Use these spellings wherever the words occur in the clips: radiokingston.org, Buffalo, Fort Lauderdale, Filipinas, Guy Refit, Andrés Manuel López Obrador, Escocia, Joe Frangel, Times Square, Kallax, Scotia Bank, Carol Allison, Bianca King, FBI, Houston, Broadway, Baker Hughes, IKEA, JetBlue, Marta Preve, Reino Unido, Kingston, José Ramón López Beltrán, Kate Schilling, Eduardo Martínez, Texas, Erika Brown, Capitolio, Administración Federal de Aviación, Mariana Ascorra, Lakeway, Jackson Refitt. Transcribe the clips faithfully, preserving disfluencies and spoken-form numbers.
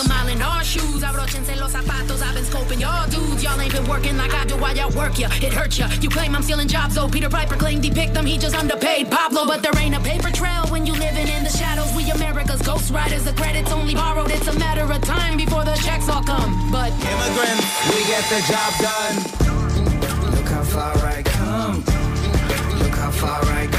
a mile in our shoes. Abróchense los zapatos. I've been scoping y'all dudes. Y'all ain't been working like I do. Why y'all work ya? It hurt ya. You claim I'm stealing jobs. Oh, Peter Piper claimed he picked them. He just underpaid Pablo. But there ain't a paper trail when you living in the shadows. We America's ghost riders. The credit's only borrowed. It's a matter of time before the checks all come. But immigrants, we get the job done. Look how far I come. Look how far I come.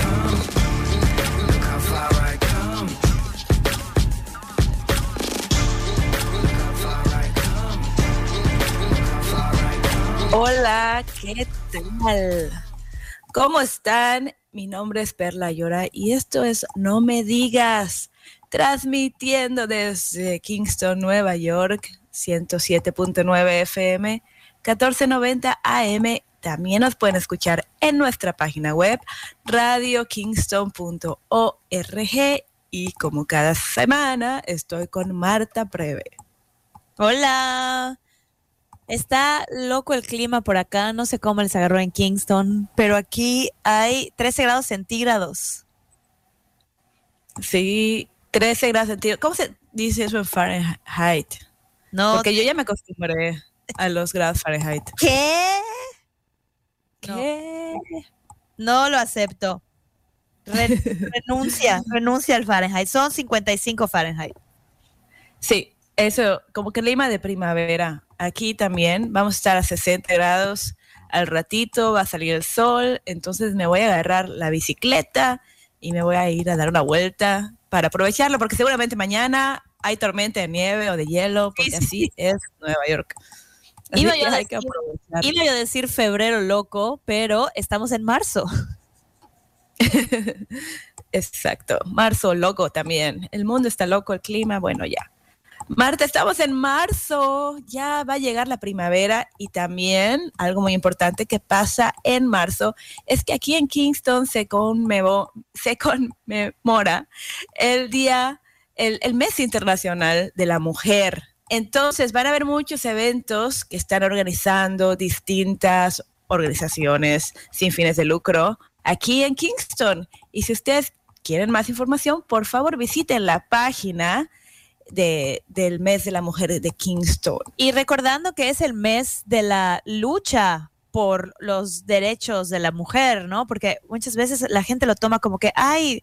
Hola, ¿qué tal? ¿Cómo están? Mi nombre es Perla Llora y esto es No Me Digas, transmitiendo desde Kingston, Nueva York, ciento siete punto nueve F M, catorce noventa A M. También nos pueden escuchar en nuestra página web, radio kingston punto org. Y como cada semana, estoy con Marta Preve. Hola. Está loco el clima por acá, no sé cómo les agarró en Kingston, pero aquí hay trece grados centígrados. Sí, trece grados centígrados. ¿Cómo se dice eso en Fahrenheit? No. Porque yo ya me acostumbré a los grados Fahrenheit. ¿Qué? ¿Qué? No, no lo acepto. Ren- renuncia, renuncia al Fahrenheit. Son cincuenta y cinco Fahrenheit. Sí, eso, como clima de primavera. Aquí también vamos a estar a sesenta grados al ratito, va a salir el sol, entonces me voy a agarrar la bicicleta y me voy a ir a dar una vuelta para aprovecharlo, porque seguramente mañana hay tormenta de nieve o de hielo, porque sí, así sí. Es Nueva York. Así iba, yo decir, que iba yo a decir febrero loco, pero estamos en marzo. Exacto, marzo loco también. El mundo está loco, el clima, bueno, ya. Marta, estamos en marzo, ya va a llegar la primavera y también algo muy importante que pasa en marzo es que aquí en Kingston se conmemora, se conmemora el día, el, el mes internacional de la mujer. Entonces van a haber muchos eventos que están organizando distintas organizaciones sin fines de lucro aquí en Kingston. Y si ustedes quieren más información, por favor visiten la página De, del mes de la mujer de Kingston. Y recordando que es el mes de la lucha por los derechos de la mujer, ¿no? Porque muchas veces la gente lo toma como que, ay,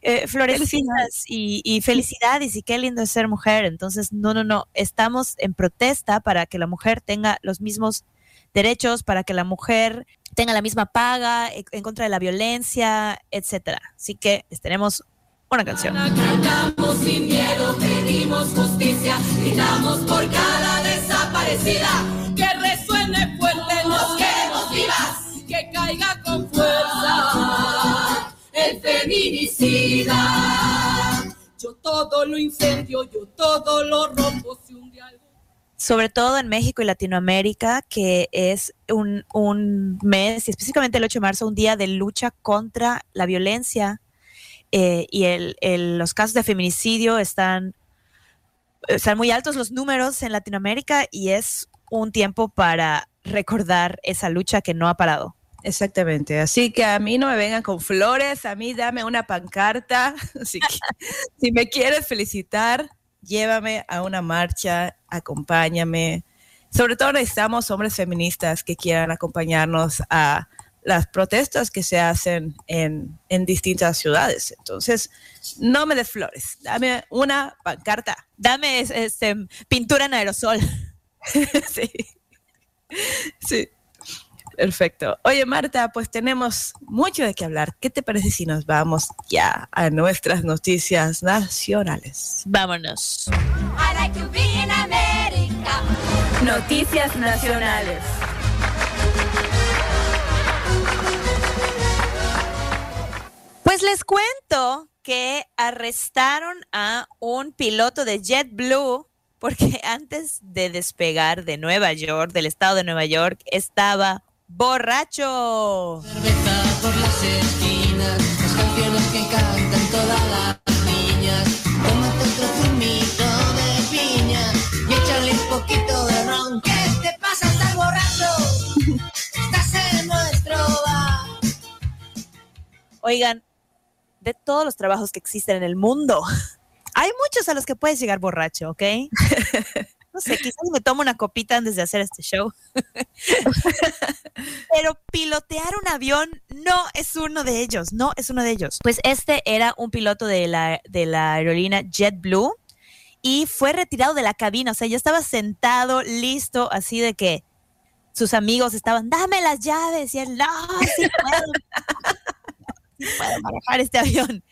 eh, florecitas y, y felicidades y qué lindo es ser mujer. Entonces, no, no, no, estamos en protesta para que la mujer tenga los mismos derechos, para que la mujer tenga la misma paga, en contra de la violencia, etcétera. Así que tenemos una canción. Cantamos sin miedo, pedimos justicia, gritamos por cada desaparecida. Que resuene fuerte, nos queremos vivas, que caiga con fuerza el feminicida. Yo todo lo incendio, yo todo lo rompo, si un día algo... Sobre todo en México y Latinoamérica, que es un, un mes, y específicamente el ocho de marzo, un día de lucha contra la violencia. Eh, y el, el, los casos de feminicidio están, están muy altos los números en Latinoamérica y es un tiempo para recordar esa lucha que no ha parado. Exactamente, así que a mí no me vengan con flores, a mí dame una pancarta, si, si me quieres felicitar, llévame a una marcha, acompáñame. Sobre todo necesitamos hombres feministas que quieran acompañarnos a las protestas que se hacen en, en distintas ciudades. Entonces, no me des flores, dame una pancarta. Dame este, pintura en aerosol. Sí, sí, perfecto. Oye, Marta, pues tenemos mucho de qué hablar. ¿Qué te parece si nos vamos ya a nuestras noticias nacionales? Vámonos. I like to be in America. Noticias nacionales. Pues les cuento que arrestaron a un piloto de JetBlue porque antes de despegar de Nueva York, del estado de Nueva York, estaba borracho. Cerveza por las esquinas, las canciones que cantan todas las niñas. Tómate otro zumito de piña y échale un poquito de ron. ¿Qué te pasa? Estás borracho. Estás en nuestro bar. Oigan, de todos los trabajos que existen en el mundo, hay muchos a los que puedes llegar borracho, ¿ok? No sé, quizás me tomo una copita antes de hacer este show. Pero pilotear un avión no es uno de ellos, no es uno de ellos. Pues este era un piloto de la, de la aerolínea JetBlue y fue retirado de la cabina. O sea, ya estaba sentado, listo, así de que sus amigos estaban, dame las llaves. Y él, no, sí puedo. Sí puedo manejar este avión.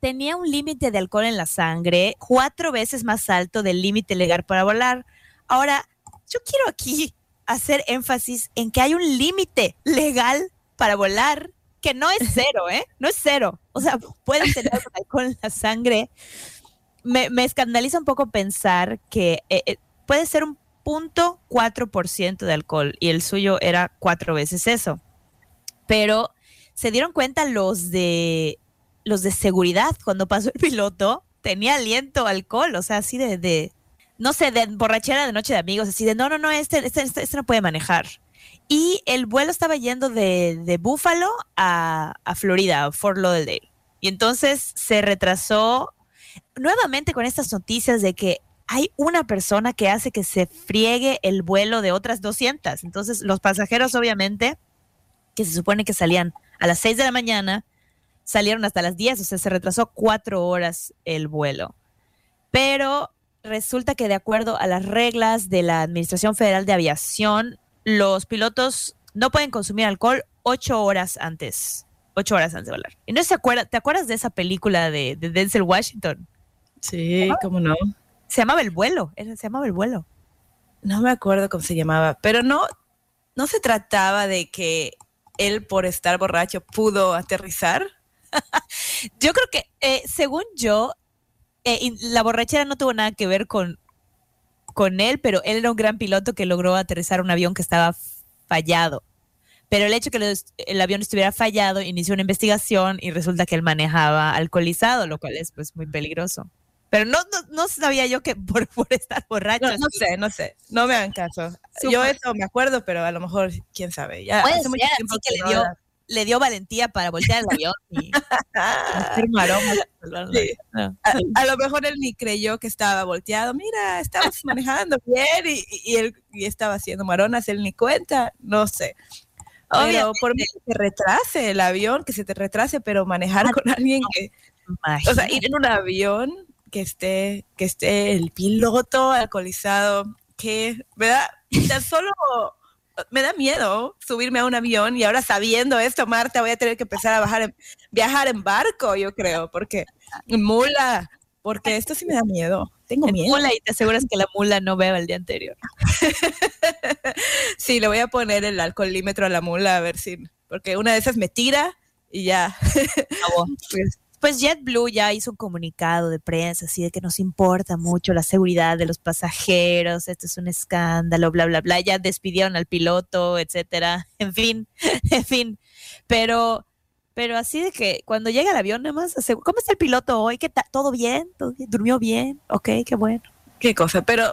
Tenía un límite de alcohol en la sangre cuatro veces más alto del límite legal para volar. Ahora, yo quiero aquí hacer énfasis en que hay un límite legal para volar que no es cero, ¿eh? No es cero. O sea, puedes tener alcohol en la sangre. Me, me escandaliza un poco pensar que eh, eh, puede ser un cero punto cuatro por ciento de alcohol y el suyo era cuatro veces eso. Pero se dieron cuenta los de... los de seguridad, cuando pasó el piloto, tenía aliento a alcohol, o sea, así de, de, no sé, de borrachera de noche de amigos, así de, no, no, no, este, este, este, este no puede manejar. Y el vuelo estaba yendo de, de Buffalo a, a Florida, a Fort Lauderdale. Y entonces se retrasó nuevamente con estas noticias de que hay una persona que hace que se friegue el vuelo de otras doscientas. Entonces los pasajeros, obviamente, que se supone que salían a las seis de la mañana, salieron hasta las diez, o sea, se retrasó cuatro horas el vuelo. Pero resulta que de acuerdo a las reglas de la Administración Federal de Aviación, los pilotos no pueden consumir alcohol ocho horas antes, ocho horas antes de volar. ¿Y no se acuerda? ¿Te acuerdas de esa película de, de Denzel Washington? Sí, cómo no. Se llamaba El Vuelo, se llamaba El Vuelo. No me acuerdo cómo se llamaba, pero no, no se trataba de que él por estar borracho pudo aterrizar. Yo creo que, eh, según yo, eh, la borrachera no tuvo nada que ver con, con él, pero él era un gran piloto que logró aterrizar un avión que estaba fallado. Pero el hecho de que los, el avión estuviera fallado inició una investigación y resulta que él manejaba alcoholizado, lo cual es pues muy peligroso. Pero no, no, no sabía yo que por, por estar borracho. No, no sé, no sé. No me hagan caso. Super. Yo eso me acuerdo, pero a lo mejor, quién sabe. Ya hace ser, mucho tiempo que, que le dio... le dio valentía para voltear el avión y hacer maromas. Sí. No. A, a lo mejor él ni creyó que estaba volteado. Mira, estamos manejando bien y, y él y estaba haciendo maromas, él ni cuenta, no sé. Obviamente. Pero por mí que se retrase el avión, que se te retrase, pero manejar ah, con alguien no. que... Imagínate. O sea, ir en un avión que esté, que esté el piloto alcoholizado, que, ¿verdad? Tan solo... Me da miedo subirme a un avión y ahora sabiendo esto, Marta, voy a tener que empezar a bajar en, viajar en barco, yo creo, porque mula, porque esto sí me da miedo. Tengo miedo. Mula y te aseguras que la mula no beba el día anterior. Sí, le voy a poner el alcoholímetro a la mula, a ver si, porque una de esas me tira y ya. pues, pues JetBlue ya hizo un comunicado de prensa, así de que nos importa mucho la seguridad de los pasajeros, esto es un escándalo, bla, bla, bla, ya despidieron al piloto, etcétera, en fin, en fin, pero, pero así de que cuando llega el avión, nada más, ¿cómo está el piloto hoy? ¿Qué ta- ¿Todo bien? ¿Todo bien? ¿Durmió bien? Ok, qué bueno. Qué cosa, pero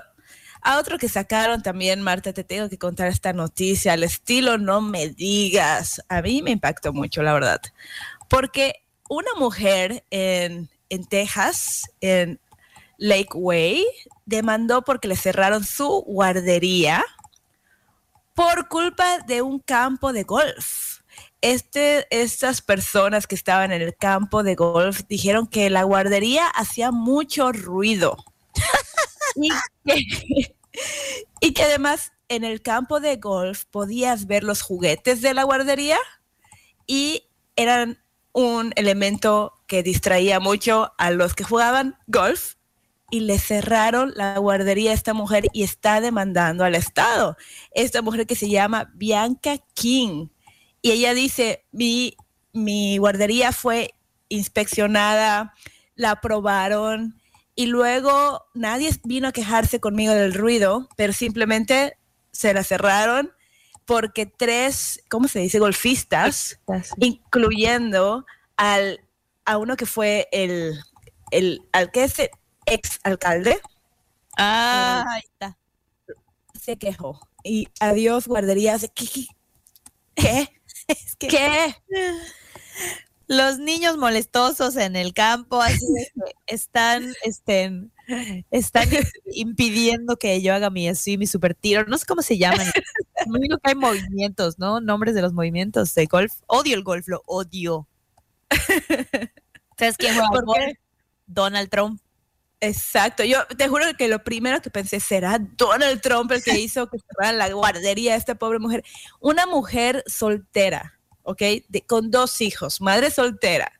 a otro que sacaron también, Marta, te tengo que contar esta noticia, al estilo no me digas, a mí me impactó mucho, la verdad, porque una mujer en, en Texas, en Lakeway, demandó porque le cerraron su guardería por culpa de un campo de golf. Este, estas personas que estaban en el campo de golf dijeron que la guardería hacía mucho ruido. y, que, y que además en el campo de golf podías ver los juguetes de la guardería y eran... un elemento que distraía mucho a los que jugaban golf y le cerraron la guardería a esta mujer y está demandando al Estado. Esta mujer que se llama Bianca King y ella dice, mi, mi guardería fue inspeccionada, la aprobaron y luego nadie vino a quejarse conmigo del ruido, pero simplemente se la cerraron porque tres, ¿cómo se dice? Golfistas, Golfistas. incluyendo al, a uno que fue el, el al que es el ex alcalde, ah, eh, ahí está. Se quejó. Y adiós guarderías. ¿Qué? ¿Qué? ¿Qué? ¿Qué? Los niños molestosos en el campo, así que están, estén, están impidiendo que yo haga mi así, mi super tiro. No sé cómo se llaman. Me imagino que hay movimientos, ¿no? Nombres de los movimientos de golf. Odio el golf, lo odio. ¿Sabes quién juega golf? Donald Trump. Exacto, yo te juro que lo primero que pensé, ¿será Donald Trump el que hizo que cerrara la guardería a esta pobre mujer? Una mujer soltera, ¿ok? De, con dos hijos, madre soltera,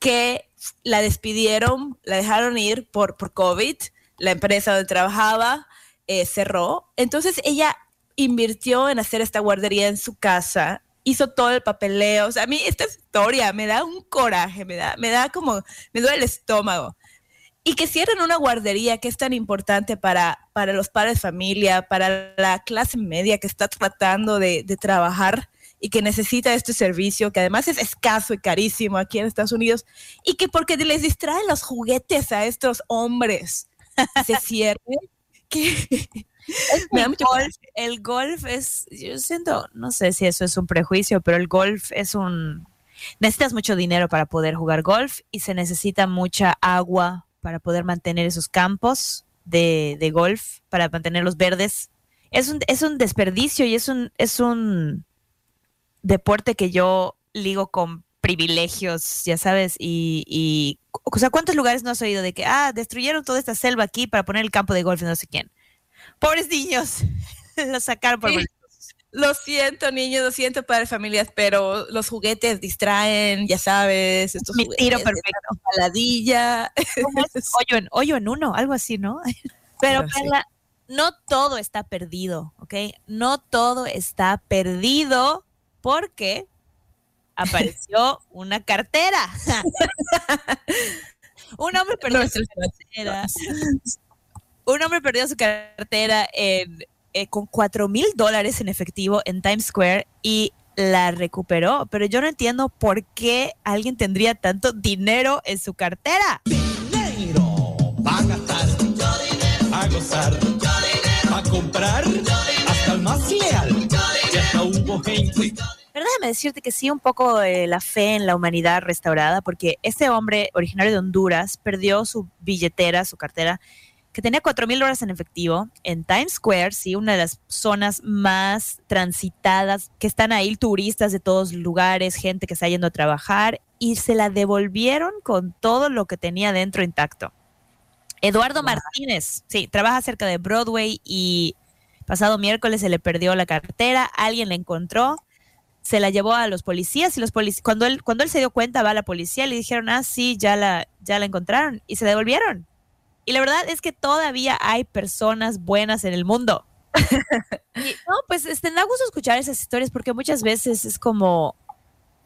que la despidieron, la dejaron ir por, por COVID, la empresa donde trabajaba eh, cerró, entonces ella invirtió en hacer esta guardería en su casa, hizo todo el papeleo. O sea, a mí esta historia me da un coraje, me da, me da como, me duele el estómago. Y que cierren una guardería que es tan importante para, para los padres de familia, para la clase media que está tratando de, de trabajar y que necesita este servicio, que además es escaso y carísimo aquí en Estados Unidos, y que porque les distraen los juguetes a estos hombres, se cierre. Que me da mucho golf, el golf es, yo siento, no sé si eso es un prejuicio, pero el golf es un... Necesitas mucho dinero para poder jugar golf y se necesita mucha agua para poder mantener esos campos de, de golf, para mantenerlos verdes. Es un, es un desperdicio y es un, es un deporte que yo ligo con privilegios, ya sabes, y, y o sea, ¿cuántos lugares no has oído de que, ah, destruyeron toda esta selva aquí para poner el campo de golf y no sé quién? Pobres niños, los sacaron por... Sí. Lo siento, niños, lo siento, padres, familias, pero los juguetes distraen, ya sabes. Estos Mi tiro perfecto. Paladilla. Hoyo en, hoyo en uno, algo así, ¿no? Pero, pero Perla, sí. No todo está perdido, ¿ok? No todo está perdido porque apareció una cartera. Un hombre perdió no, su cartera. No. Un hombre perdió su cartera en... Eh, con cuatro mil dólares en efectivo en Times Square y la recuperó, pero yo no entiendo por qué alguien tendría tanto dinero en su cartera. Dinero para gastar, yo dinero a gozar, yo dinero a comprar, yo dinero, hasta el más leal, yo dinero, hubo gente. Pero déjame decirte que sí, un poco eh, la fe en la humanidad restaurada, porque este hombre originario de Honduras perdió su billetera, su cartera, que tenía cuatro mil dólares en efectivo en Times Square, sí, una de las zonas más transitadas, que están ahí turistas de todos lugares, gente que está yendo a trabajar, y se la devolvieron con todo lo que tenía dentro intacto. Eduardo wow. Martínez, sí, trabaja cerca de Broadway y pasado miércoles se le perdió la cartera, alguien la encontró, se la llevó a los policías y los polic- cuando él cuando él se dio cuenta va a la policía y le dijeron, "Ah, sí, ya la ya la encontraron" y se la devolvieron. Y la verdad es que todavía hay personas buenas en el mundo. Y, no, pues este, me da gusto escuchar esas historias porque muchas veces es como,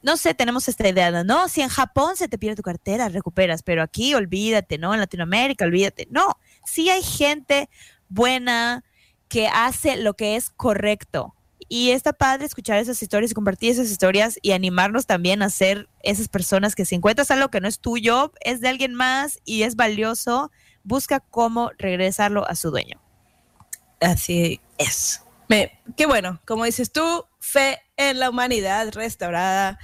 no sé, tenemos esta idea, ¿no? no, si en Japón se te pierde tu cartera, recuperas, pero aquí olvídate, ¿no? En Latinoamérica, olvídate. No, sí hay gente buena que hace lo que es correcto. Y está padre escuchar esas historias y compartir esas historias y animarnos también a ser esas personas que si encuentras algo que no es tuyo, es de alguien más y es valioso, busca cómo regresarlo a su dueño. Así es. Me, qué bueno, como dices tú, fe en la humanidad restaurada.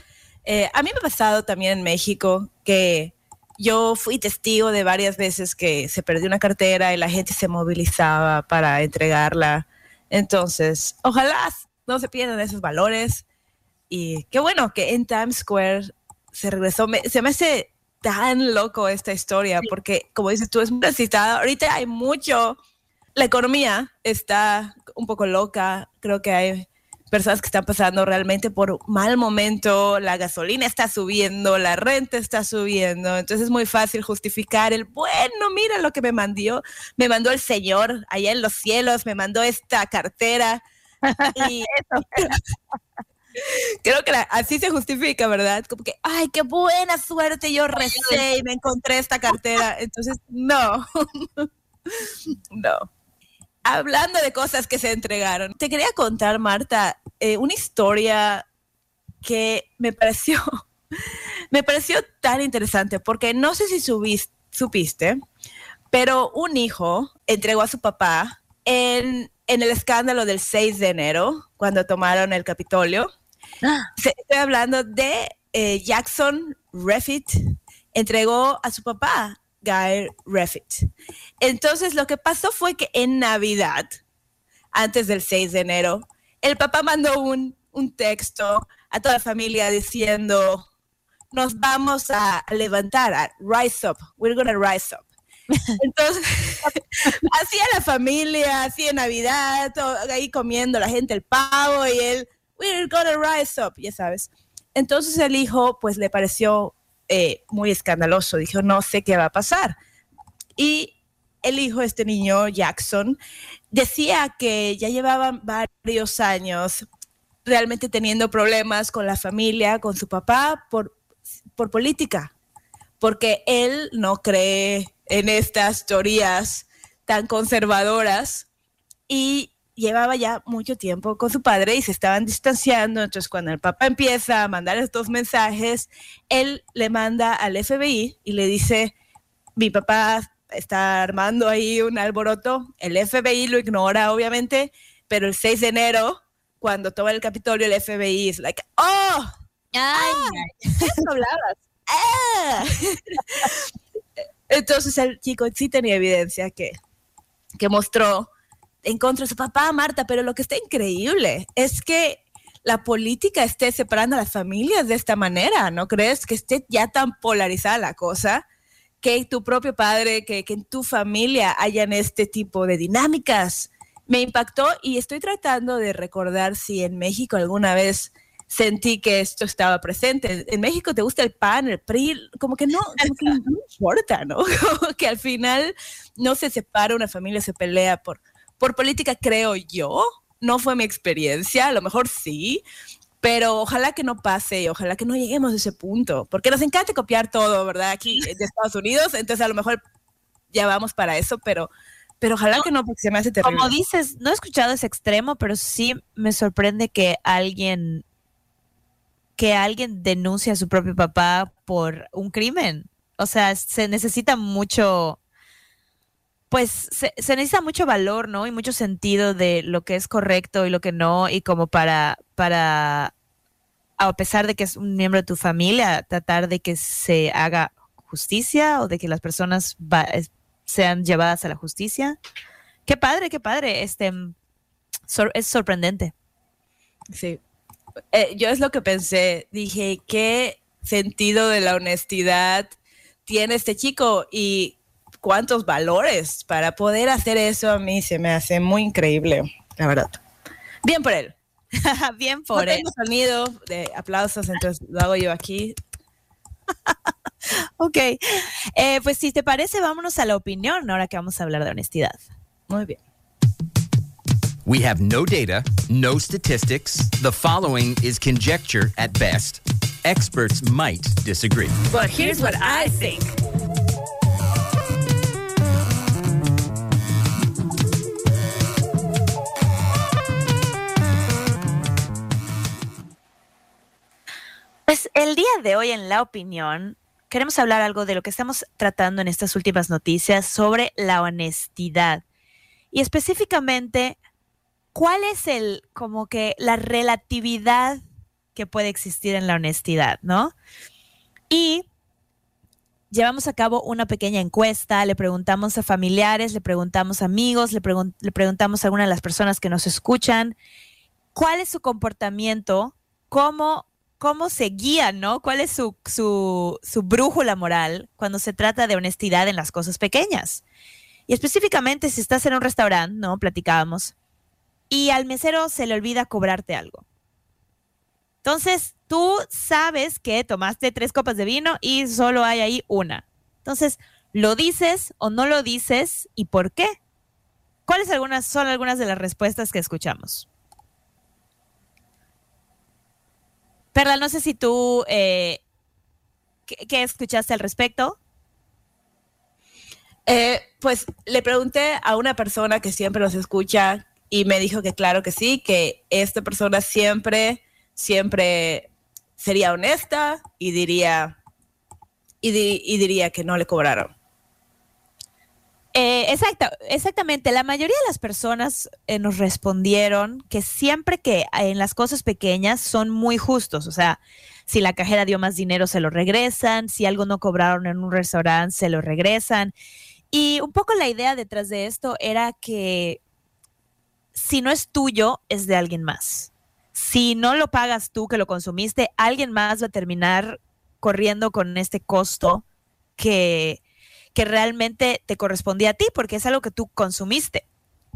Eh, a mí me ha pasado también en México que yo fui testigo de varias veces que se perdió una cartera y la gente se movilizaba para entregarla. Entonces, ojalá no se pierdan esos valores. Y qué bueno que en Times Square se regresó. Me, se me hace... tan loco esta historia, porque como dices tú, es muy necesitada. Ahorita hay mucho, la economía está un poco loca, creo que hay personas que están pasando realmente por un mal momento, la gasolina está subiendo, la renta está subiendo, entonces es muy fácil justificar el, bueno, mira lo que me mandó, me mandó el Señor allá en los cielos, me mandó esta cartera y eso. Creo que la, así se justifica, ¿verdad? Como que, ay, qué buena suerte, yo recé y me encontré esta cartera. Entonces, no. No. Hablando de cosas que se entregaron, te quería contar, Marta, eh, una historia que me pareció, me pareció tan interesante, porque no sé si subiste, supiste, pero un hijo entregó a su papá en, en el escándalo del seis de enero, cuando tomaron el Capitolio. Ah. Estoy hablando de eh, Jackson Refitt entregó a su papá, Guy Refit. Entonces, lo que pasó fue que en Navidad, antes del seis de enero, el papá mandó un, un texto a toda la familia diciendo, nos vamos a levantar, a rise up, we're gonna rise up. Entonces, así a la familia, así en Navidad, todo, ahí comiendo la gente el pavo y él, we're gonna rise up, ya sabes. Entonces el hijo, pues le pareció eh, muy escandaloso, dijo, no sé qué va a pasar. Y el hijo, este niño, Jackson, decía que ya llevaban varios años realmente teniendo problemas con la familia, con su papá, por, por política, porque él no cree en estas teorías tan conservadoras y llevaba ya mucho tiempo con su padre y se estaban distanciando. Entonces, cuando el papá empieza a mandar estos mensajes, él le manda al F B I y le dice, mi papá está armando ahí un alboroto. El F B I lo ignora, obviamente, pero el seis de enero, cuando toma el Capitolio, el F B I es like, ¡oh! ¡Ay! ¿Qué hablabas? ¡Ah! Entonces el chico sí tenía evidencia que, que mostró en contra de su papá, Marta, pero lo que está increíble es que la política esté separando a las familias de esta manera, ¿no crees? Que esté ya tan polarizada la cosa, que tu propio padre, que, que en tu familia hayan este tipo de dinámicas. Me impactó y estoy tratando de recordar si en México alguna vez sentí que esto estaba presente. En México te gusta el PAN, el P R I, como que no, como que no importa, ¿no? Como que al final no se separa una familia, se pelea por, por política, creo yo. No fue mi experiencia, a lo mejor sí, pero ojalá que no pase, ojalá que no lleguemos a ese punto, porque nos encanta copiar todo, ¿verdad? Aquí de Estados Unidos, entonces a lo mejor ya vamos para eso, pero... Pero ojalá no, que no, porque se me hace terrible. Como dices, no he escuchado ese extremo, pero sí me sorprende que alguien que alguien denuncie a su propio papá por un crimen. O sea, se necesita mucho, pues se, se necesita mucho valor, ¿no? Y mucho sentido de lo que es correcto y lo que no, y como para, para a pesar de que es un miembro de tu familia, tratar de que se haga justicia o de que las personas va, sean llevadas a la justicia. Qué padre, qué padre. Este sor- es sorprendente. Sí. Eh, yo es lo que pensé. Dije, ¿qué sentido de la honestidad tiene este chico? Y cuántos valores para poder hacer eso. A mí se me hace muy increíble, la verdad. Bien por él. Bien por no él. Tengo sonido de aplausos, entonces lo hago yo aquí. Ok, eh, pues si te parece, vámonos a la opinión ahora que vamos a hablar de honestidad. Muy bien. We have no data, no statistics. The following is conjecture at best. Experts might disagree. But here's what I think. Pues el día de hoy en la opinión queremos hablar algo de lo que estamos tratando en estas últimas noticias sobre la honestidad y específicamente cuál es el como que la relatividad que puede existir en la honestidad, ¿no? Y llevamos a cabo una pequeña encuesta, le preguntamos a familiares, le preguntamos a amigos, le, pregun- le preguntamos a alguna de las personas que nos escuchan cuál es su comportamiento, cómo ¿Cómo se guía, no? ¿Cuál es su, su, su brújula moral cuando se trata de honestidad en las cosas pequeñas? Y específicamente si estás en un restaurante, ¿no? Platicábamos, y al mesero se le olvida cobrarte algo. Entonces, tú sabes que tomaste tres copas de vino y solo hay ahí una. Entonces, ¿lo dices o no lo dices y por qué? ¿Cuáles algunas, son algunas de las respuestas que escuchamos? Perla, no sé si tú, eh, ¿qué, ¿qué escuchaste al respecto? Eh, pues le pregunté a una persona que siempre nos escucha y me dijo que claro que sí, que esta persona siempre, siempre sería honesta y diría, y di, y diría que no le cobraron. Eh, Exacto, exactamente. La mayoría de las personas eh, nos respondieron que siempre que en las cosas pequeñas son muy justos. O sea, si la cajera dio más dinero, se lo regresan. Si algo no cobraron en un restaurante, se lo regresan. Y un poco la idea detrás de esto era que si no es tuyo, es de alguien más. Si no lo pagas tú, que lo consumiste, alguien más va a terminar corriendo con este costo que... que realmente te correspondía a ti, porque es algo que tú consumiste.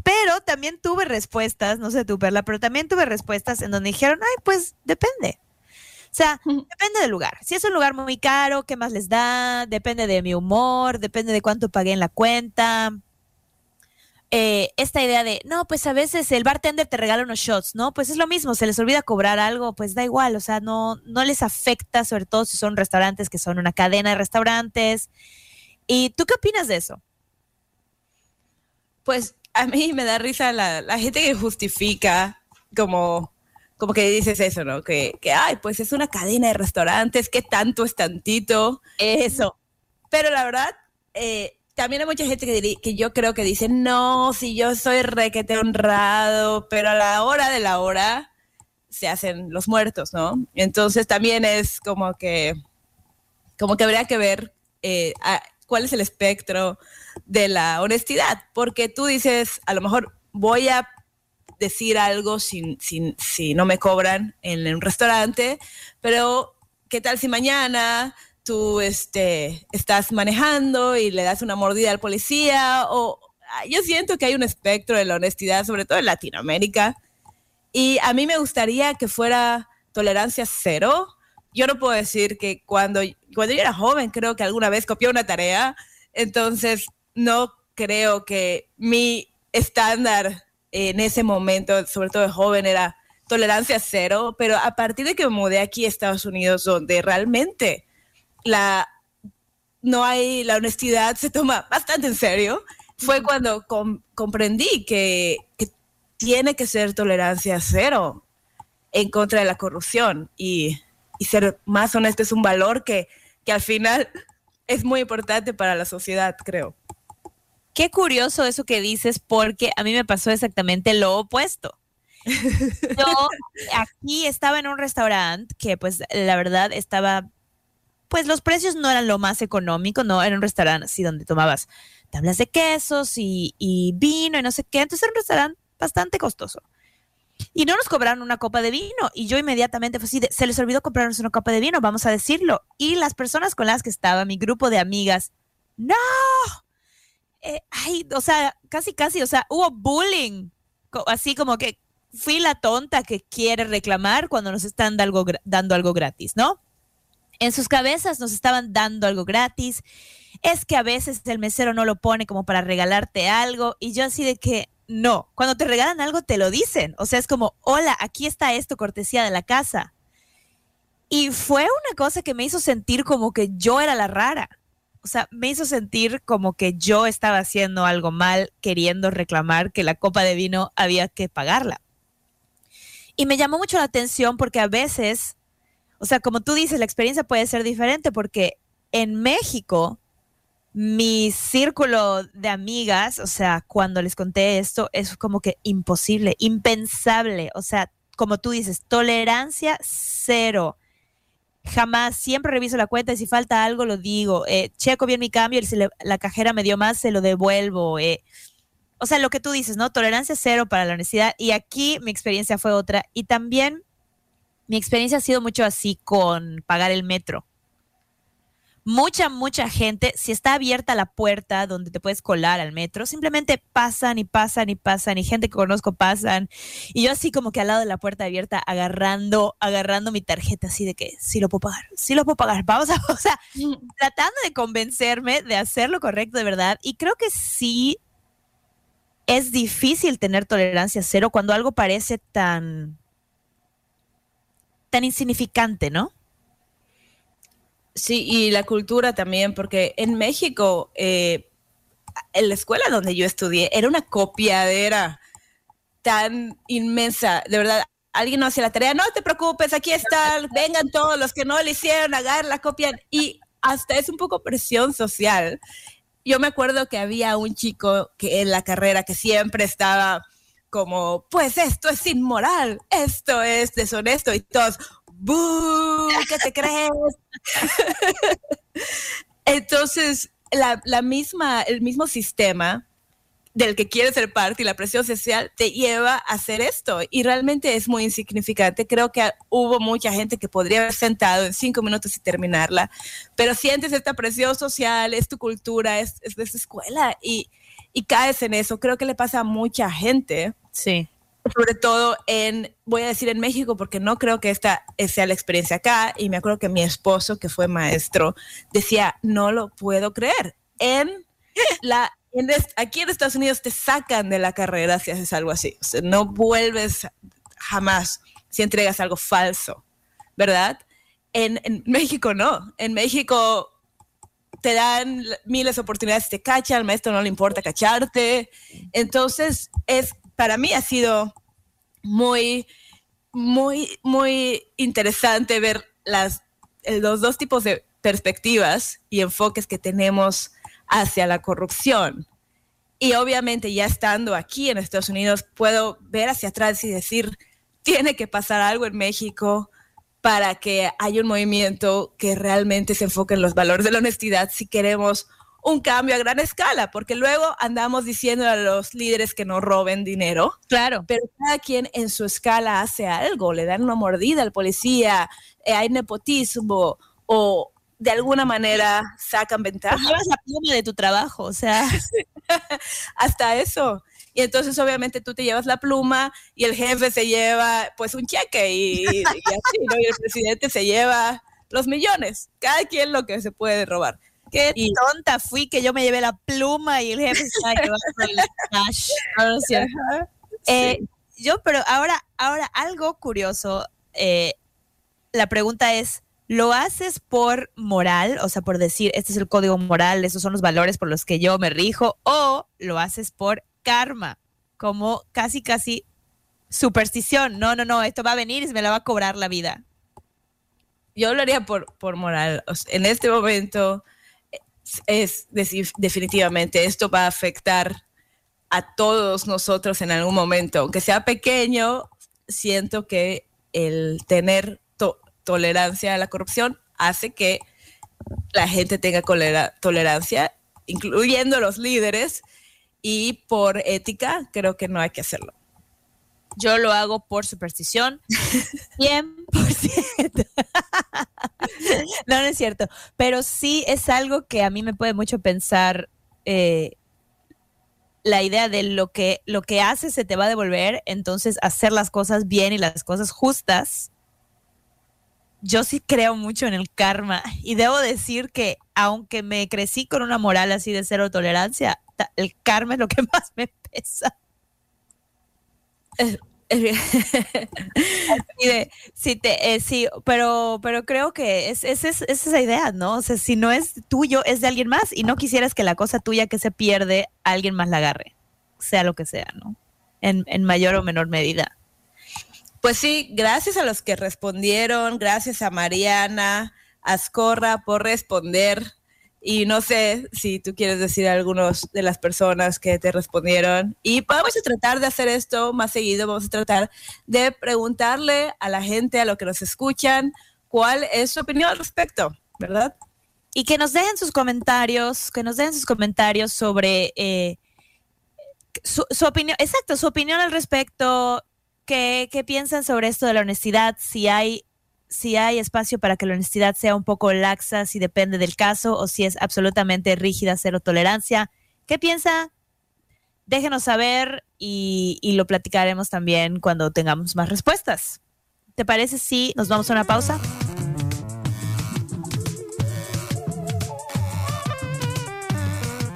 Pero también tuve respuestas, no sé tú, Perla, pero también tuve respuestas en donde dijeron, ay, pues depende. O sea, depende del lugar. Si es un lugar muy caro, ¿qué más les da? Depende de mi humor, depende de cuánto pagué en la cuenta. Eh, esta idea de, no, pues a veces el bartender te regala unos shots, ¿no? Pues es lo mismo, se les olvida cobrar algo, pues da igual, o sea, no, no les afecta, sobre todo si son restaurantes que son una cadena de restaurantes. ¿Y tú qué opinas de eso? Pues a mí me da risa la, la gente que justifica como, como que dices eso, ¿no? Que, que, ay, pues es una cadena de restaurantes, ¿qué tanto es tantito? Eso. Pero la verdad, eh, también hay mucha gente que, dir, que yo creo que dice, no, si yo soy requete honrado, pero a la hora de la hora se hacen los muertos, ¿no? Entonces también es como que, como que habría que ver... Eh, a, cuál es el espectro de la honestidad, porque tú dices, a lo mejor voy a decir algo si, si, si no me cobran en, en un restaurante, pero ¿qué tal si mañana tú este, estás manejando y le das una mordida al policía? O yo siento que hay un espectro de la honestidad, sobre todo en Latinoamérica, y a mí me gustaría que fuera tolerancia cero. Yo no puedo decir que cuando, cuando yo era joven, creo que alguna vez copié una tarea, entonces no creo que mi estándar en ese momento, sobre todo de joven, era tolerancia cero, pero a partir de que me mudé aquí a Estados Unidos, donde realmente la, no hay, la honestidad se toma bastante en serio, fue cuando com- comprendí que, que tiene que ser tolerancia cero en contra de la corrupción y... Y ser más honesto es un valor que, que al final es muy importante para la sociedad, creo. Qué curioso eso que dices, porque a mí me pasó exactamente lo opuesto. Yo aquí estaba en un restaurante que, pues, la verdad estaba... Pues los precios no eran lo más económico, no, era un restaurante así donde tomabas tablas de quesos y, y vino y no sé qué. Entonces era un restaurante bastante costoso. Y no nos cobraron una copa de vino. Y yo inmediatamente fue así, de, se les olvidó comprarnos una copa de vino, vamos a decirlo. Y las personas con las que estaba, mi grupo de amigas, ¡no! Eh, ay, o sea, casi, casi, o sea, hubo bullying. Así como que fui la tonta que quiere reclamar cuando nos están algo, dando algo gratis, ¿no? En sus cabezas nos estaban dando algo gratis. Es que a veces el mesero no lo pone como para regalarte algo. Y yo así de que... No, cuando te regalan algo te lo dicen. O sea, es como, hola, aquí está esto, cortesía de la casa. Y fue una cosa que me hizo sentir como que yo era la rara. O sea, me hizo sentir como que yo estaba haciendo algo mal, queriendo reclamar que la copa de vino había que pagarla. Y me llamó mucho la atención porque a veces, o sea, como tú dices, la experiencia puede ser diferente porque en México... Mi círculo de amigas, o sea, cuando les conté esto, es como que imposible, impensable. O sea, como tú dices, tolerancia cero. Jamás, siempre reviso la cuenta y si falta algo lo digo. Eh, checo bien mi cambio y si le, la cajera me dio más, se lo devuelvo. Eh. O sea, lo que tú dices, ¿no? Tolerancia cero para la honestidad. Y aquí mi experiencia fue otra. Y también mi experiencia ha sido mucho así con pagar el metro. Mucha, mucha gente, si está abierta la puerta donde te puedes colar al metro, simplemente pasan y pasan y pasan y gente que conozco pasan. Y yo así como que al lado de la puerta abierta agarrando, agarrando mi tarjeta así de que sí lo puedo pagar, sí lo puedo pagar. Vamos a, o sea, tratando de convencerme de hacer lo correcto de verdad. Y creo que sí es difícil tener tolerancia cero cuando algo parece tan, tan insignificante, ¿no? Sí, y la cultura también, porque en México, eh, en la escuela donde yo estudié, era una copiadera tan inmensa. De verdad, alguien no hacía la tarea, no te preocupes, aquí está, vengan todos los que no le hicieron, agarren, la copian. Y hasta es un poco presión social yo me acuerdo que había un chico que en la carrera que siempre estaba como, pues esto es inmoral, esto es deshonesto, y todos, ¡buuu! ¿Qué te crees? Entonces, la, la misma, el mismo sistema del que quieres ser parte y la presión social te lleva a hacer esto, y realmente es muy insignificante. Creo que hubo mucha gente que podría haber sentado en cinco minutos y terminarla, pero sientes esta presión social, es tu cultura, es, es de esta escuela, y, y caes en eso. Creo que le pasa a mucha gente. Sí. Sobre todo en, voy a decir en México, porque no creo que esta sea la experiencia acá, y me acuerdo que mi esposo, que fue maestro, decía, no lo puedo creer, en la... Aquí en Estados Unidos te sacan de la carrera si haces algo así. O sea, no vuelves jamás si entregas algo falso, ¿verdad? En, en México no. En México te dan miles de oportunidades, te cachan, al maestro no le importa cacharte. Entonces, es, para mí ha sido muy, muy, muy interesante ver las, los dos tipos de perspectivas y enfoques que tenemos hacia la corrupción. Y obviamente ya estando aquí en Estados Unidos puedo ver hacia atrás y decir, tiene que pasar algo en México para que haya un movimiento que realmente se enfoque en los valores de la honestidad si queremos un cambio a gran escala, porque luego andamos diciendo a los líderes que no roben dinero. Claro. Pero cada quien en su escala hace algo, le dan una mordida al policía, eh, hay nepotismo o de alguna manera sacan ventaja. Te llevas la pluma de tu trabajo, o sea. Hasta eso. Y entonces obviamente tú te llevas la pluma y el jefe se lleva pues un cheque y, y así, ¿no? Y el presidente se lleva los millones. Cada quien lo que se puede robar. Qué y, tonta fui que yo me llevé la pluma y el jefe se va llevando el cash. Ahora sí. Eh, sí. Yo, pero ahora, ahora algo curioso. Eh, la pregunta es, ¿lo haces por moral? O sea, por decir, este es el código moral, estos son los valores por los que yo me rijo, o lo haces por karma, como casi, casi superstición. No, no, no, esto va a venir y me la va a cobrar la vida. Yo lo haría por, por moral. O sea, en este momento, es, es definitivamente esto va a afectar a todos nosotros en algún momento. Aunque sea pequeño, siento que el tener tolerancia a la corrupción hace que la gente tenga colera, tolerancia, incluyendo los líderes, y por ética creo que no hay que hacerlo. Yo lo hago por superstición, cien por ciento. No, no es cierto, pero sí es algo que a mí me puede mucho pensar, eh, la idea de lo que, lo que haces se te va a devolver, entonces hacer las cosas bien y las cosas justas. Yo sí creo mucho en el karma y debo decir que aunque me crecí con una moral así de cero tolerancia, el karma es lo que más me pesa. Así de, si te, eh, sí, pero, pero creo que es, es, es, es esa idea, ¿no? O sea, si no es tuyo, es de alguien más y no quisieras que la cosa tuya que se pierde, alguien más la agarre, sea lo que sea, ¿no? En, en mayor o menor medida. Pues sí, gracias a los que respondieron, gracias a Mariana Ascorra por responder. Y no sé si tú quieres decir a algunos de las personas que te respondieron. Y vamos a tratar de hacer esto más seguido, vamos a tratar de preguntarle a la gente, a los que nos escuchan, cuál es su opinión al respecto, ¿verdad? Y que nos dejen sus comentarios, que nos dejen sus comentarios sobre eh, su, su opinión, exacto, su opinión al respecto. ¿Qué, ¿Qué piensan sobre esto de la honestidad? Si hay, si hay espacio para que la honestidad sea un poco laxa, si depende del caso, o si es absolutamente rígida, cero tolerancia. ¿Qué piensan? Déjenos saber y, y lo platicaremos también cuando tengamos más respuestas. ¿Te parece si nos vamos a una pausa?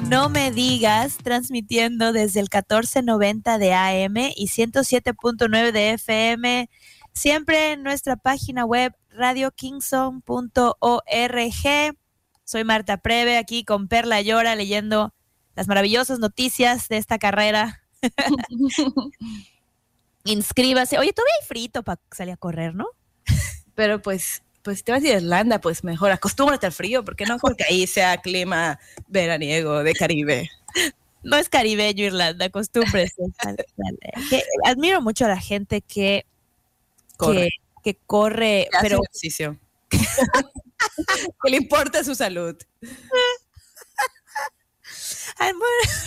No me digas, transmitiendo desde el catorce noventa de A M y ciento siete punto nueve de F M, siempre en nuestra página web radio kingston punto org. Soy Marta Preve, aquí con Perla Llora, leyendo las maravillosas noticias de esta carrera. Inscríbase. Oye, todavía hay frito para salir a correr, ¿no? Pero pues... pues si te vas a Irlanda, pues mejor acostúmbrate al frío, porque no porque ahí sea clima veraniego de Caribe. No es caribeño Irlanda, acostúmbrese. Admiro mucho a la gente que corre, que, que corre, que pero hace ejercicio. Que le importa su salud.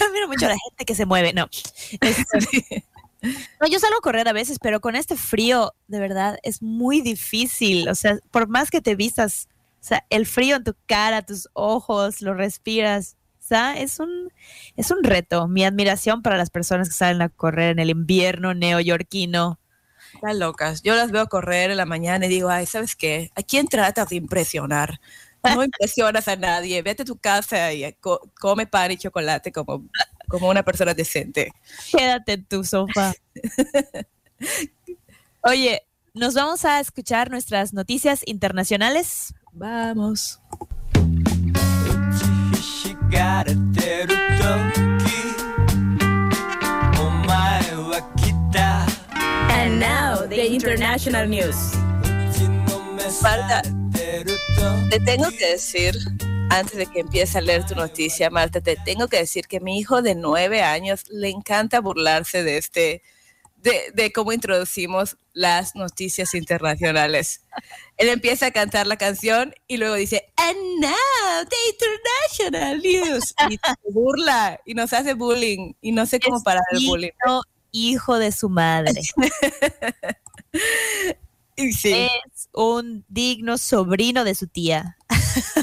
Admiro mucho a la gente que se mueve, no. Este, no, yo salgo a correr a veces, pero con este frío, de verdad, es muy difícil. O sea, por más que te vistas, o sea, el frío en tu cara, tus ojos, lo respiras. O sea, es un, es un reto. Mi admiración para las personas que salen a correr en el invierno neoyorquino. Están locas. Yo las veo correr en la mañana y digo, ay, ¿sabes qué? ¿A quién tratas de impresionar? No impresionas a nadie. Vete a tu casa y co- come pan y chocolate como... como una persona decente. Quédate en tu sofá. Oye, nos vamos a escuchar nuestras noticias internacionales. Vamos. And now the international news. Marta, te tengo que decir, antes de que empiece a leer tu noticia, Marta, te tengo que decir que mi hijo de nueve años le encanta burlarse de este, de, de cómo introducimos las noticias internacionales. Él empieza a cantar la canción y luego dice, and now the international news. Y se burla y nos hace bullying y no sé cómo es parar el bullying. Hijo de su madre. Sí. Es un digno sobrino de su tía.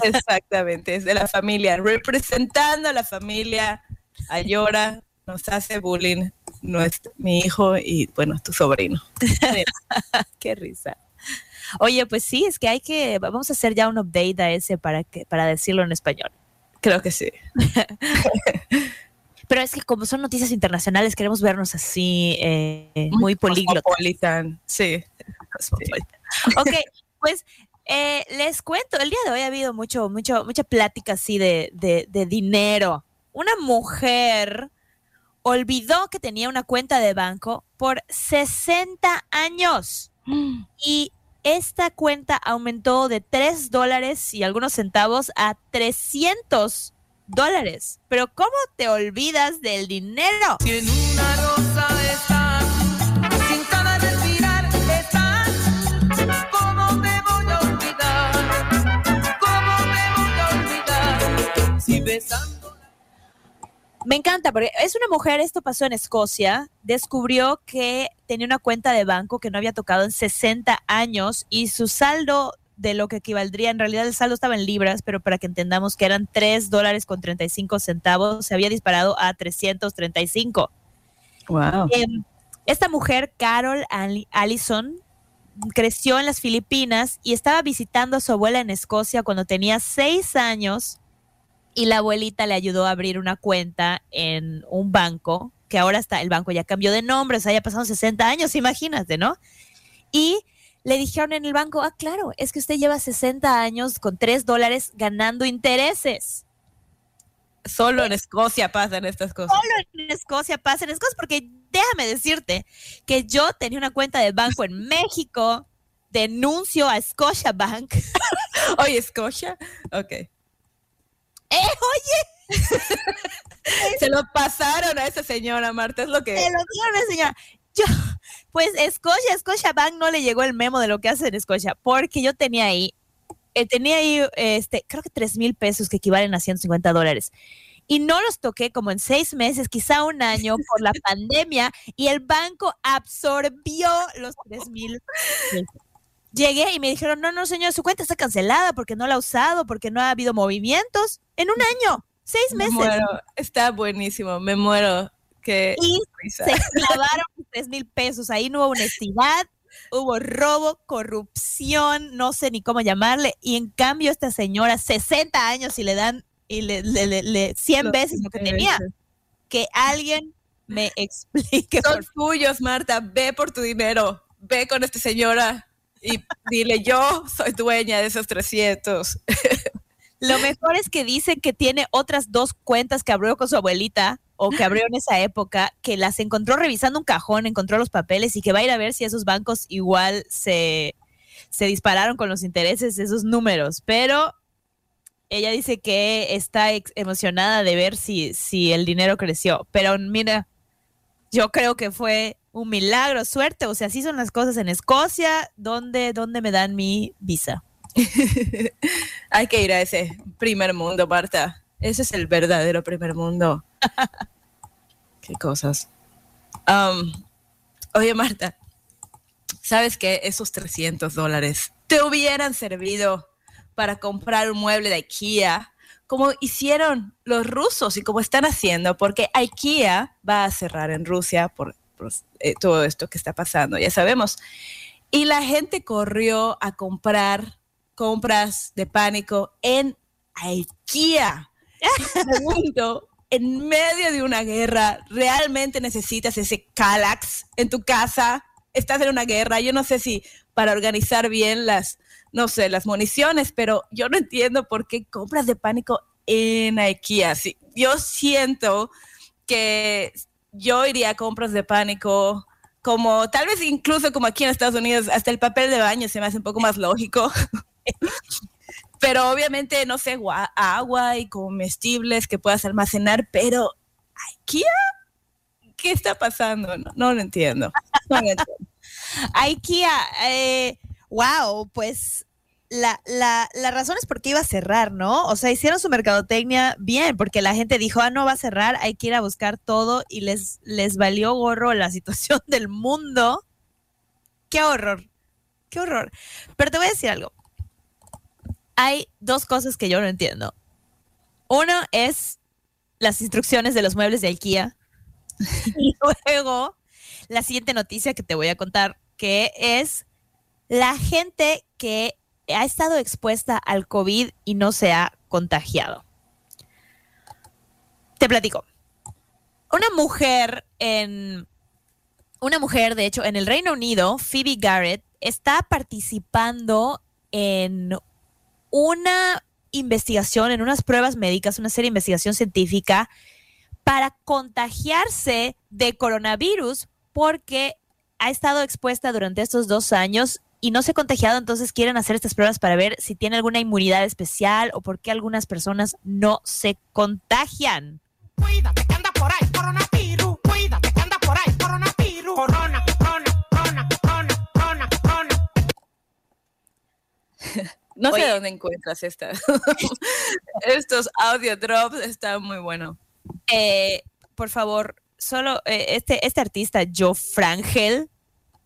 Exactamente, es de la familia, representando a la familia. Llora, nos hace bullying, no es mi hijo y bueno, es tu sobrino. Qué risa. Oye, pues sí, es que hay que, vamos a hacer ya un update a ese para que, para decirlo en español. Creo que sí. Pero es que como son noticias internacionales, queremos vernos así, eh, muy políglota. Cosmopolitan, sí. Cosmopolitan. Sí. Ok, pues eh, les cuento, el día de hoy ha habido mucho, mucho, mucha plática así de, de, de dinero. Una mujer olvidó que tenía una cuenta de banco por sesenta años. Mm. Y esta cuenta aumentó de tres dólares y algunos centavos a trescientos dólares. Pero ¿cómo te olvidas del dinero? Si en una rosa estás, si en cada respirar estás, ¿cómo te voy a olvidar? ¿Cómo te voy a olvidar? Si besando... Me encanta, porque es una mujer, esto pasó en Escocia, descubrió que tenía una cuenta de banco que no había tocado en sesenta años y su saldo... de lo que equivaldría, en realidad el saldo estaba en libras, pero para que entendamos que eran tres dólares con treinta y cinco centavos, se había disparado a trescientos treinta y cinco. Wow. Eh, esta mujer, Carol Allison, creció en las Filipinas y estaba visitando a su abuela en Escocia cuando tenía seis años y la abuelita le ayudó a abrir una cuenta en un banco, que ahora está, el banco ya cambió de nombre, o sea, ya pasaron sesenta años, imagínate, ¿no? Y le dijeron en el banco, ah, claro, es que usted lleva sesenta años con tres dólares ganando intereses. Solo en Escocia pasan estas cosas. Solo en Escocia pasan estas cosas, porque déjame decirte que yo tenía una cuenta de banco en México, denuncio a Scotia Bank. Oye, Scotia, ok. Eh, oye. Se lo pasaron a esa señora, Marta, es lo que... Se lo dieron a esa señora. Yo, pues Scotia, Scotia Bank no le llegó el memo de lo que hace en Scotia, porque yo tenía ahí, eh, tenía ahí, este, creo que tres mil pesos que equivalen a ciento cincuenta dólares. Y no los toqué como en seis meses, quizá un año, por la pandemia, y el banco absorbió los tres mil. Llegué y me dijeron, no, no, señor, su cuenta está cancelada porque no la ha usado, porque no ha habido movimientos en un año, seis meses. Me muero. Está buenísimo, me muero. Qué y risa. Se clavaron tres mil pesos, ahí no hubo honestidad, hubo robo, corrupción, no sé ni cómo llamarle, y en cambio esta señora, sesenta años y le dan y le, le, le, le cien veces lo que tenía. Que alguien me explique. Son tuyos, Marta, ve por tu dinero, ve con esta señora y dile, yo soy dueña de esos trescientos. Lo mejor es que dice que tiene otras dos cuentas que abrió con su abuelita, o que abrió en esa época, que las encontró revisando un cajón, encontró los papeles y que va a ir a ver si esos bancos igual se, se dispararon con los intereses, esos números, pero ella dice que está ex- emocionada de ver si, si el dinero creció. Pero mira, yo creo que fue un milagro, suerte. O sea, así son las cosas en Escocia. ¿Dónde, dónde me dan mi visa? Hay que ir a ese primer mundo, Marta. Ese es el verdadero primer mundo. Qué cosas. Um, oye, Marta, ¿sabes qué? Esos trescientos dólares te hubieran servido para comprar un mueble de IKEA, como hicieron los rusos y como están haciendo, porque IKEA va a cerrar en Rusia por, por eh, todo esto que está pasando, ya sabemos. Y la gente corrió a comprar compras de pánico en IKEA. Segundo, en medio de una guerra, ¿realmente necesitas ese Kallax en tu casa? Estás en una guerra, yo no sé si para organizar bien las, no sé, las municiones, pero yo no entiendo por qué compras de pánico en IKEA. Sí, yo siento que yo iría a compras de pánico, como tal vez incluso como aquí en Estados Unidos, hasta el papel de baño se me hace un poco más lógico. Pero obviamente, no sé, gua- agua y comestibles que puedas almacenar, pero IKEA, ¿qué está pasando? No, no lo entiendo. No lo entiendo. IKEA, eh, wow, pues la, la, la razón es porque iba a cerrar, ¿no? O sea, hicieron su mercadotecnia bien, porque la gente dijo, ah, no va a cerrar, hay que ir a buscar todo, y les, les valió gorro la situación del mundo. ¡Qué horror! ¡Qué horror! Pero te voy a decir algo. Hay dos cosas que yo no entiendo. Uno es las instrucciones de los muebles de IKEA. Y luego, la siguiente noticia que te voy a contar, que es la gente que ha estado expuesta al COVID y no se ha contagiado. Te platico. Una mujer en... Una mujer, de hecho, en el Reino Unido, Phoebe Garrett, está participando en una investigación, en unas pruebas médicas, una serie de investigación científica para contagiarse de coronavirus, porque ha estado expuesta durante estos dos años y no se ha contagiado. Entonces quieren hacer estas pruebas para ver si tiene alguna inmunidad especial o por qué algunas personas no se contagian. Cuídate que anda por ahí, coronavirus. Cuídate que anda por ahí, coronavirus. Corona, corona, corona, corona, corona, corona. No Oye. sé dónde encuentras estas. Estos audio drops están muy buenos. Eh, por favor, solo eh, este, este artista, Joe Frangel,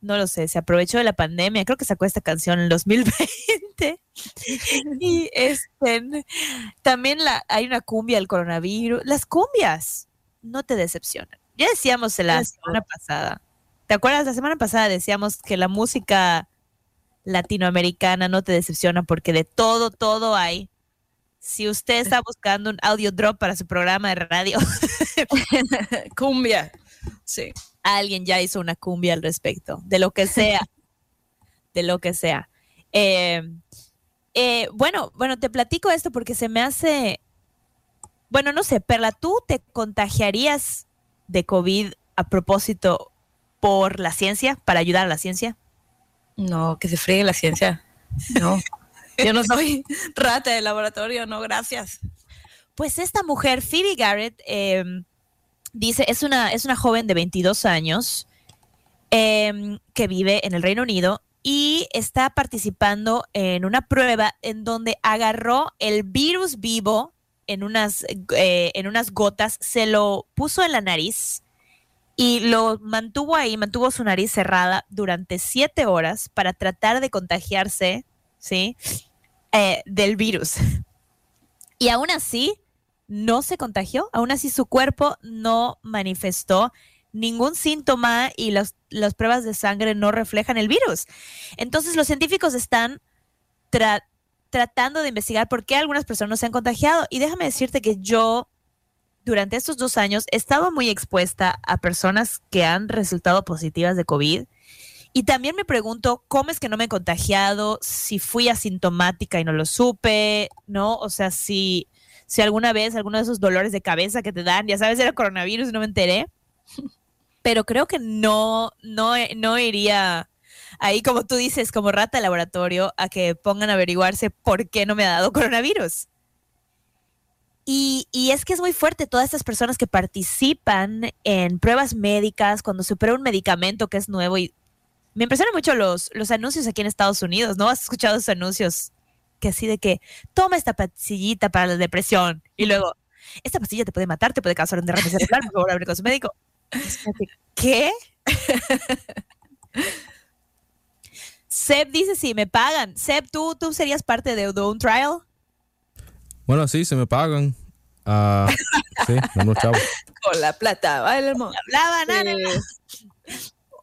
no lo sé, se aprovechó de la pandemia. Creo que sacó esta canción en el dos mil veinte. Y este, también la, hay una cumbia del coronavirus. Las cumbias no te decepcionan. Ya decíamos la Eso. semana pasada. ¿Te acuerdas? La semana pasada decíamos que la música latinoamericana no te decepciona, porque de todo, todo hay. Si usted está buscando un audio drop para su programa de radio, cumbia. Sí. Alguien ya hizo una cumbia al respecto, de lo que sea. De lo que sea. Eh, eh, bueno, bueno, te platico esto porque se me hace... Bueno, no sé, Perla, ¿tú te contagiarías de COVID a propósito por la ciencia, para ayudar a la ciencia? No, que se friegue la ciencia. No, yo no soy rata de laboratorio, no, gracias. Pues esta mujer, Phoebe Garrett, eh, dice, es una, es una joven de veintidós años eh, que vive en el Reino Unido y está participando en una prueba en donde agarró el virus vivo en unas, eh, en unas gotas, se lo puso en la nariz y lo mantuvo ahí, mantuvo su nariz cerrada durante siete horas para tratar de contagiarse, ¿sí? Eh, del virus. Y aún así, no se contagió. Aún así, su cuerpo no manifestó ningún síntoma y los, las pruebas de sangre no reflejan el virus. Entonces, los científicos están tra- tratando de investigar por qué algunas personas no se han contagiado. Y déjame decirte que yo... Durante estos dos años he estado muy expuesta a personas que han resultado positivas de COVID y también me pregunto cómo es que no me he contagiado, si fui asintomática y no lo supe, ¿no? O sea, si, si alguna vez alguno de esos dolores de cabeza que te dan, ya sabes, era coronavirus y no me enteré, pero creo que no, no, no iría, ahí, como tú dices, como rata de laboratorio, a que pongan a averiguarse por qué no me ha dado coronavirus. Y, y es que es muy fuerte todas estas personas que participan en pruebas médicas cuando se opera un medicamento que es nuevo. Y me impresionan mucho los, los anuncios aquí en Estados Unidos, ¿no? ¿Has escuchado esos anuncios? Que así de que, toma esta pastillita para la depresión. Y luego, esta pastilla te puede matar, te puede causar un derrame cerebral, por favor, hable con su médico. ¿Qué? Seb dice, sí, me pagan. Seb, ¿tú, tú serías parte de, de un trial? Bueno, sí, se me pagan. Uh, sí, no chavo. Con la plata, ¿vale? Con la banana. Sí.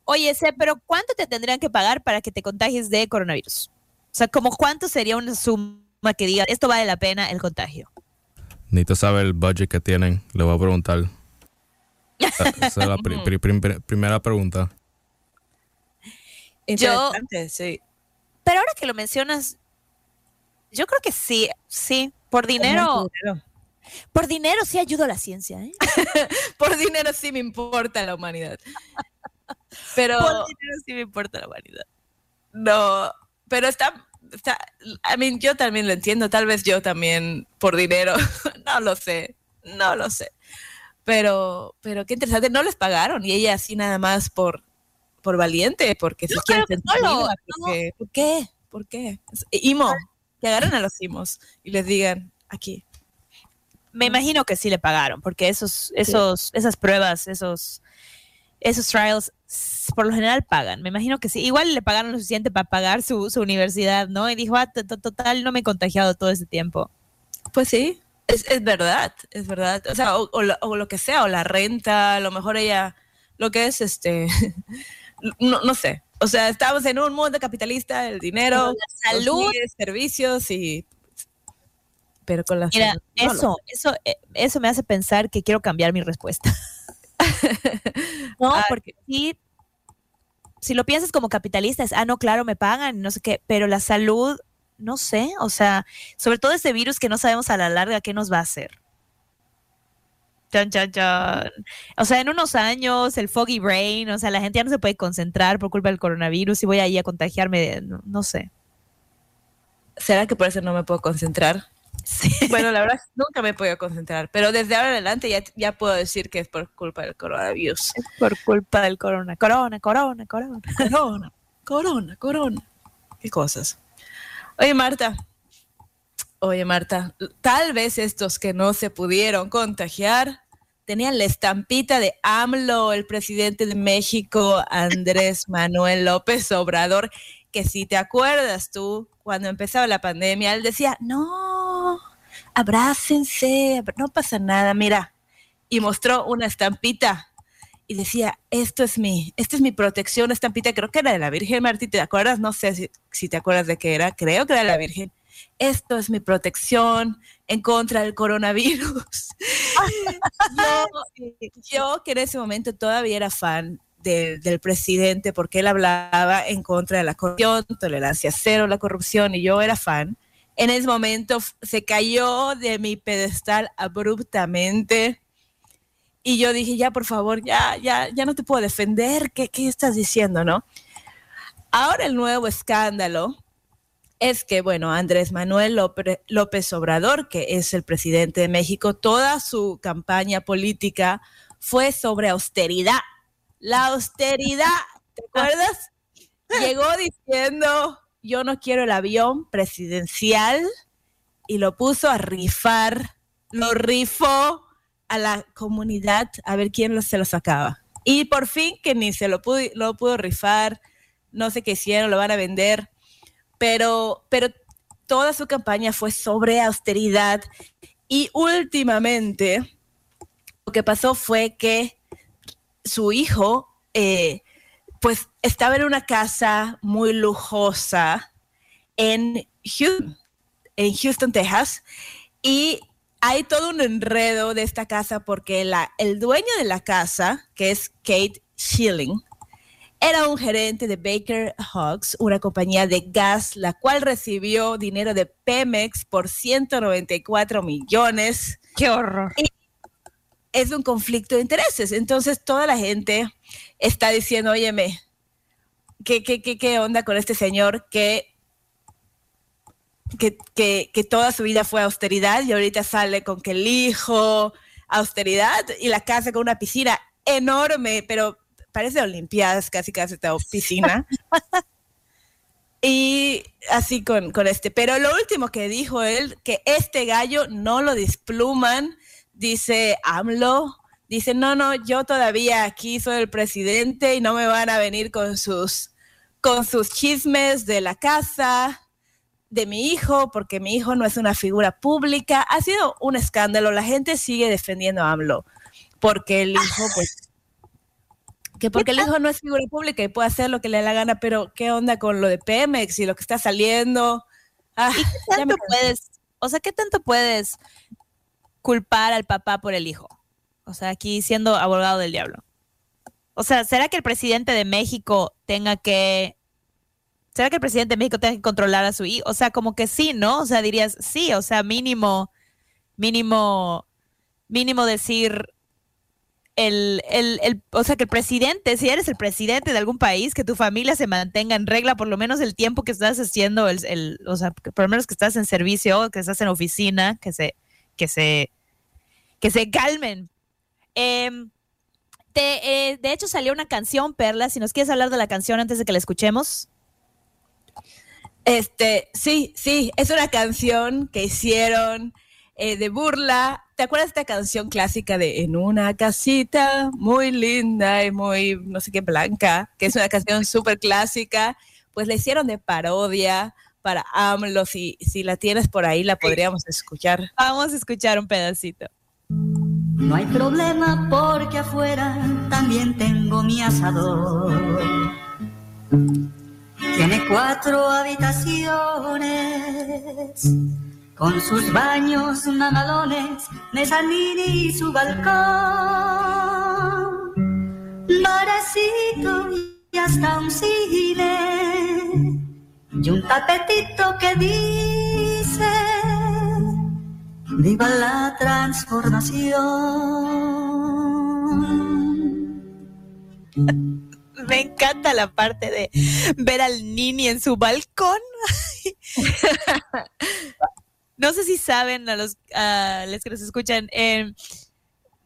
Oye, Seb, ¿pero cuánto te tendrían que pagar para que te contagies de coronavirus? O sea, ¿como cuánto sería una suma que diga, esto vale la pena el contagio? Necesito saber el budget que tienen. Le voy a preguntar. Esa es la pri- pri- pri- primera pregunta. Interesante, yo, sí. Pero ahora que lo mencionas, yo creo que sí, sí. Por dinero, dinero. Por dinero sí ayudo a la ciencia, ¿eh? Por dinero sí me importa la humanidad. Pero, por dinero sí me importa la humanidad. No, pero está... está I mean, yo también lo entiendo. Tal vez yo también, por dinero. No lo sé, no lo sé. Pero, pero qué interesante, no les pagaron y ella así nada más por, por valiente, porque si quieren sentar no, porque, ¿por qué? ¿Por qué? Imo, que agarren a los imos y les digan aquí. Me imagino que sí le pagaron, porque esos, esos, sí. esas pruebas, esos, esos trials por lo general pagan. Me imagino que sí. Igual le pagaron lo suficiente para pagar su, su universidad, ¿no? Y dijo, ah, total, no me he contagiado todo ese tiempo. Pues sí. Es, es verdad, es verdad. O sea, o, o, lo, o lo que sea, o la renta, a lo mejor ella, lo que es, este, no, no sé. O sea, estamos en un mundo capitalista, el dinero, la salud, los días, servicios y... Pero con la Mira, salud, no eso, eso, eso me hace pensar que quiero cambiar mi respuesta. No, ah, porque sí, si lo piensas como capitalista, es, ah, no, claro, me pagan, no sé qué, pero la salud... No sé, o sea, sobre todo este virus que no sabemos a la larga qué nos va a hacer. Chan, chan, chan. O sea, en unos años, el foggy brain, o sea, la gente ya no se puede concentrar por culpa del coronavirus y voy ahí a contagiarme, de, no, no sé. ¿Será que por eso no me puedo concentrar? Sí. Bueno, la verdad, nunca me he podido concentrar, pero desde ahora en adelante ya, ya puedo decir que es por culpa del coronavirus. Es por culpa del corona, corona, corona, corona, corona, corona, corona. ¿Qué cosas? Oye, Marta, oye, Marta, tal vez estos que no se pudieron contagiar tenían la estampita de AMLO, el presidente de México, Andrés Manuel López Obrador, que si te acuerdas tú, cuando empezaba la pandemia, él decía, no, abrácense, no pasa nada, mira, y mostró una estampita y decía, esto es mi, esta es mi protección, estampita, creo que era de la Virgen, Martí, ¿te acuerdas? No sé si, si te acuerdas de qué era, creo que era de la Virgen. Esto es mi protección en contra del coronavirus. yo, yo que en ese momento todavía era fan de, del presidente, porque él hablaba en contra de la corrupción, tolerancia cero, la corrupción, y yo era fan. En ese momento se cayó de mi pedestal abruptamente. Y yo dije, ya, por favor, ya, ya, ya no te puedo defender. ¿Qué, qué estás diciendo, no? Ahora el nuevo escándalo es que, bueno, Andrés Manuel López, López Obrador, que es el presidente de México, toda su campaña política fue sobre austeridad. La austeridad, ¿te acuerdas? Llegó diciendo, yo no quiero el avión presidencial, y lo puso a rifar, lo rifó a la comunidad, a ver quién lo, se lo sacaba. Y por fin que ni se lo pudo, lo pudo rifar, no sé qué hicieron, lo van a vender, pero, pero toda su campaña fue sobre austeridad. Y últimamente lo que pasó fue que su hijo eh, pues estaba en una casa muy lujosa en Houston, en Houston, Texas, y hay todo un enredo de esta casa porque la, el dueño de la casa, que es Kate Schilling, era un gerente de Baker Hughes, una compañía de gas, la cual recibió dinero de Pemex por ciento noventa y cuatro millones. ¡Qué horror! Y es un conflicto de intereses. Entonces, toda la gente está diciendo, óyeme, qué, qué, qué, qué onda con este señor que, que, que, que toda su vida fue austeridad y ahorita sale con que el hijo, austeridad, y la casa con una piscina enorme, pero parece olimpiadas, casi casi esta piscina. Y así con, con este. Pero lo último que dijo él, que este gallo no lo despluman, dice AMLO, dice, no, no, yo todavía aquí soy el presidente y no me van a venir con sus, con sus chismes de la casa, de mi hijo, porque mi hijo no es una figura pública. Ha sido un escándalo, la gente sigue defendiendo a AMLO, porque el hijo, pues... que porque el hijo no es figura pública y puede hacer lo que le dé la gana, pero ¿qué onda con lo de Pemex y lo que está saliendo? Ah, ¿Y qué tanto puedes, o sea, qué tanto puedes culpar al papá por el hijo? O sea, aquí siendo abogado del diablo. O sea, ¿será que el presidente de México tenga que, será que el presidente de México tenga que controlar a su hijo? O sea, como que sí, ¿no? O sea, dirías sí, o sea, mínimo, mínimo, mínimo decir... El, el, el, o sea, que el presidente, si eres el presidente de algún país, que tu familia se mantenga en regla por lo menos el tiempo que estás haciendo, el, el, o sea, por lo menos que estás en servicio, que estás en oficina, que se, que se, que se calmen. Eh, te, eh, de hecho, salió una canción, Perla, si nos quieres hablar de la canción antes de que la escuchemos. Este, sí, sí, es una canción que hicieron eh, de burla. ¿Te acuerdas de esta canción clásica de En una casita muy linda y muy, no sé qué, blanca? Que es una canción súper clásica. Pues la hicieron de parodia para AMLO. Si, si la tienes por ahí, la podríamos escuchar. Vamos a escuchar un pedacito. No hay problema porque afuera también tengo mi asador. Tiene cuatro habitaciones. Con sus baños mamalones, mezanine y su balcón, barecito y hasta un cine, y un tapetito que dice, viva la transformación. Me encanta la parte de ver al nini en su balcón. No sé si saben a los a les que nos escuchan, eh,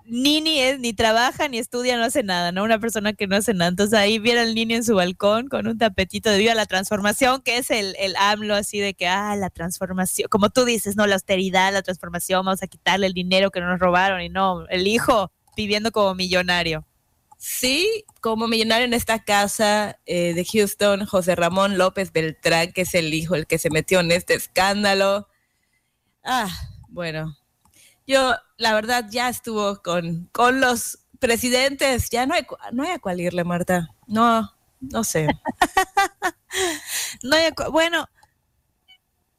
nini es ni trabaja, ni estudia, no hace nada, ¿no? Una persona que no hace nada. Entonces ahí viene al nini en su balcón con un tapetito de viva la transformación, que es el, el AMLO así de que, ah, la transformación, como tú dices, no, la austeridad, la transformación, vamos a quitarle el dinero que nos robaron y no, el hijo viviendo como millonario. Sí, como millonario en esta casa eh, de Houston, José Ramón López Beltrán, que es el hijo, el que se metió en este escándalo. Ah, bueno, yo la verdad ya estuvo con, con los presidentes, ya no hay, no hay a cuál irle, Marta, no, no sé. No hay a cu- bueno,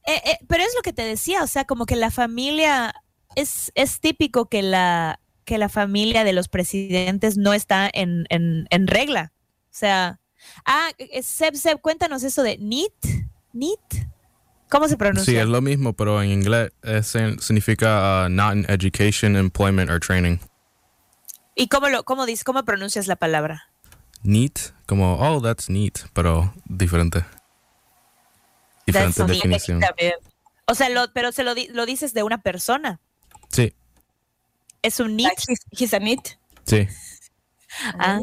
eh, eh, pero es lo que te decía, o sea, como que la familia, es, es típico que la, que la familia de los presidentes no está en, en, en regla, o sea, ah, Seb, Seb, cuéntanos eso de NEAT, NEAT. ¿Cómo se pronuncia? Sí, es lo mismo, pero en inglés es en, significa uh, not in education, employment or training. ¿Y cómo lo cómo dices, cómo pronuncias la palabra? Neat, como oh, that's neat, pero diferente. Diferente that's definición. Neat. O sea, lo, pero se lo, lo dices de una persona. Sí. ¿Es un neat? Like he's, he's a neat. Sí. Ah,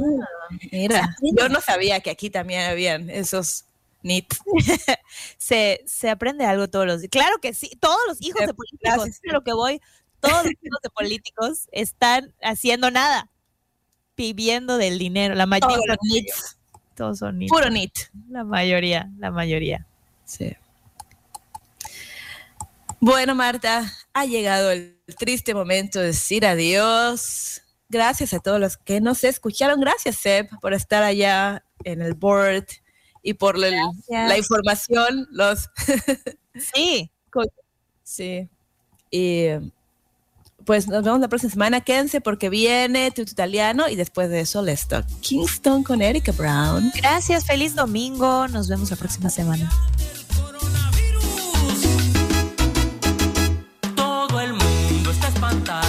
mira. Yo no sabía que aquí también habían esos... Neat. se, se aprende algo todos los días. Claro que sí, todos los hijos de políticos, es lo que voy, todos los hijos de políticos están haciendo nada, pidiendo del dinero. La mayoría todos son neats. Todos son neats. Puro neat. La mayoría, la mayoría. Sí. Bueno, Marta, ha llegado el triste momento de decir adiós. Gracias a todos los que nos escucharon. Gracias, Seb, por estar allá en el board. Y por la, la información, los... sí. Sí. Y pues nos vemos la próxima semana. Quédense porque viene Tutu Italiano y después de eso les toca Kingston con Erika Brown. Gracias, feliz domingo. Nos vemos la próxima semana. Todo el mundo está espantado.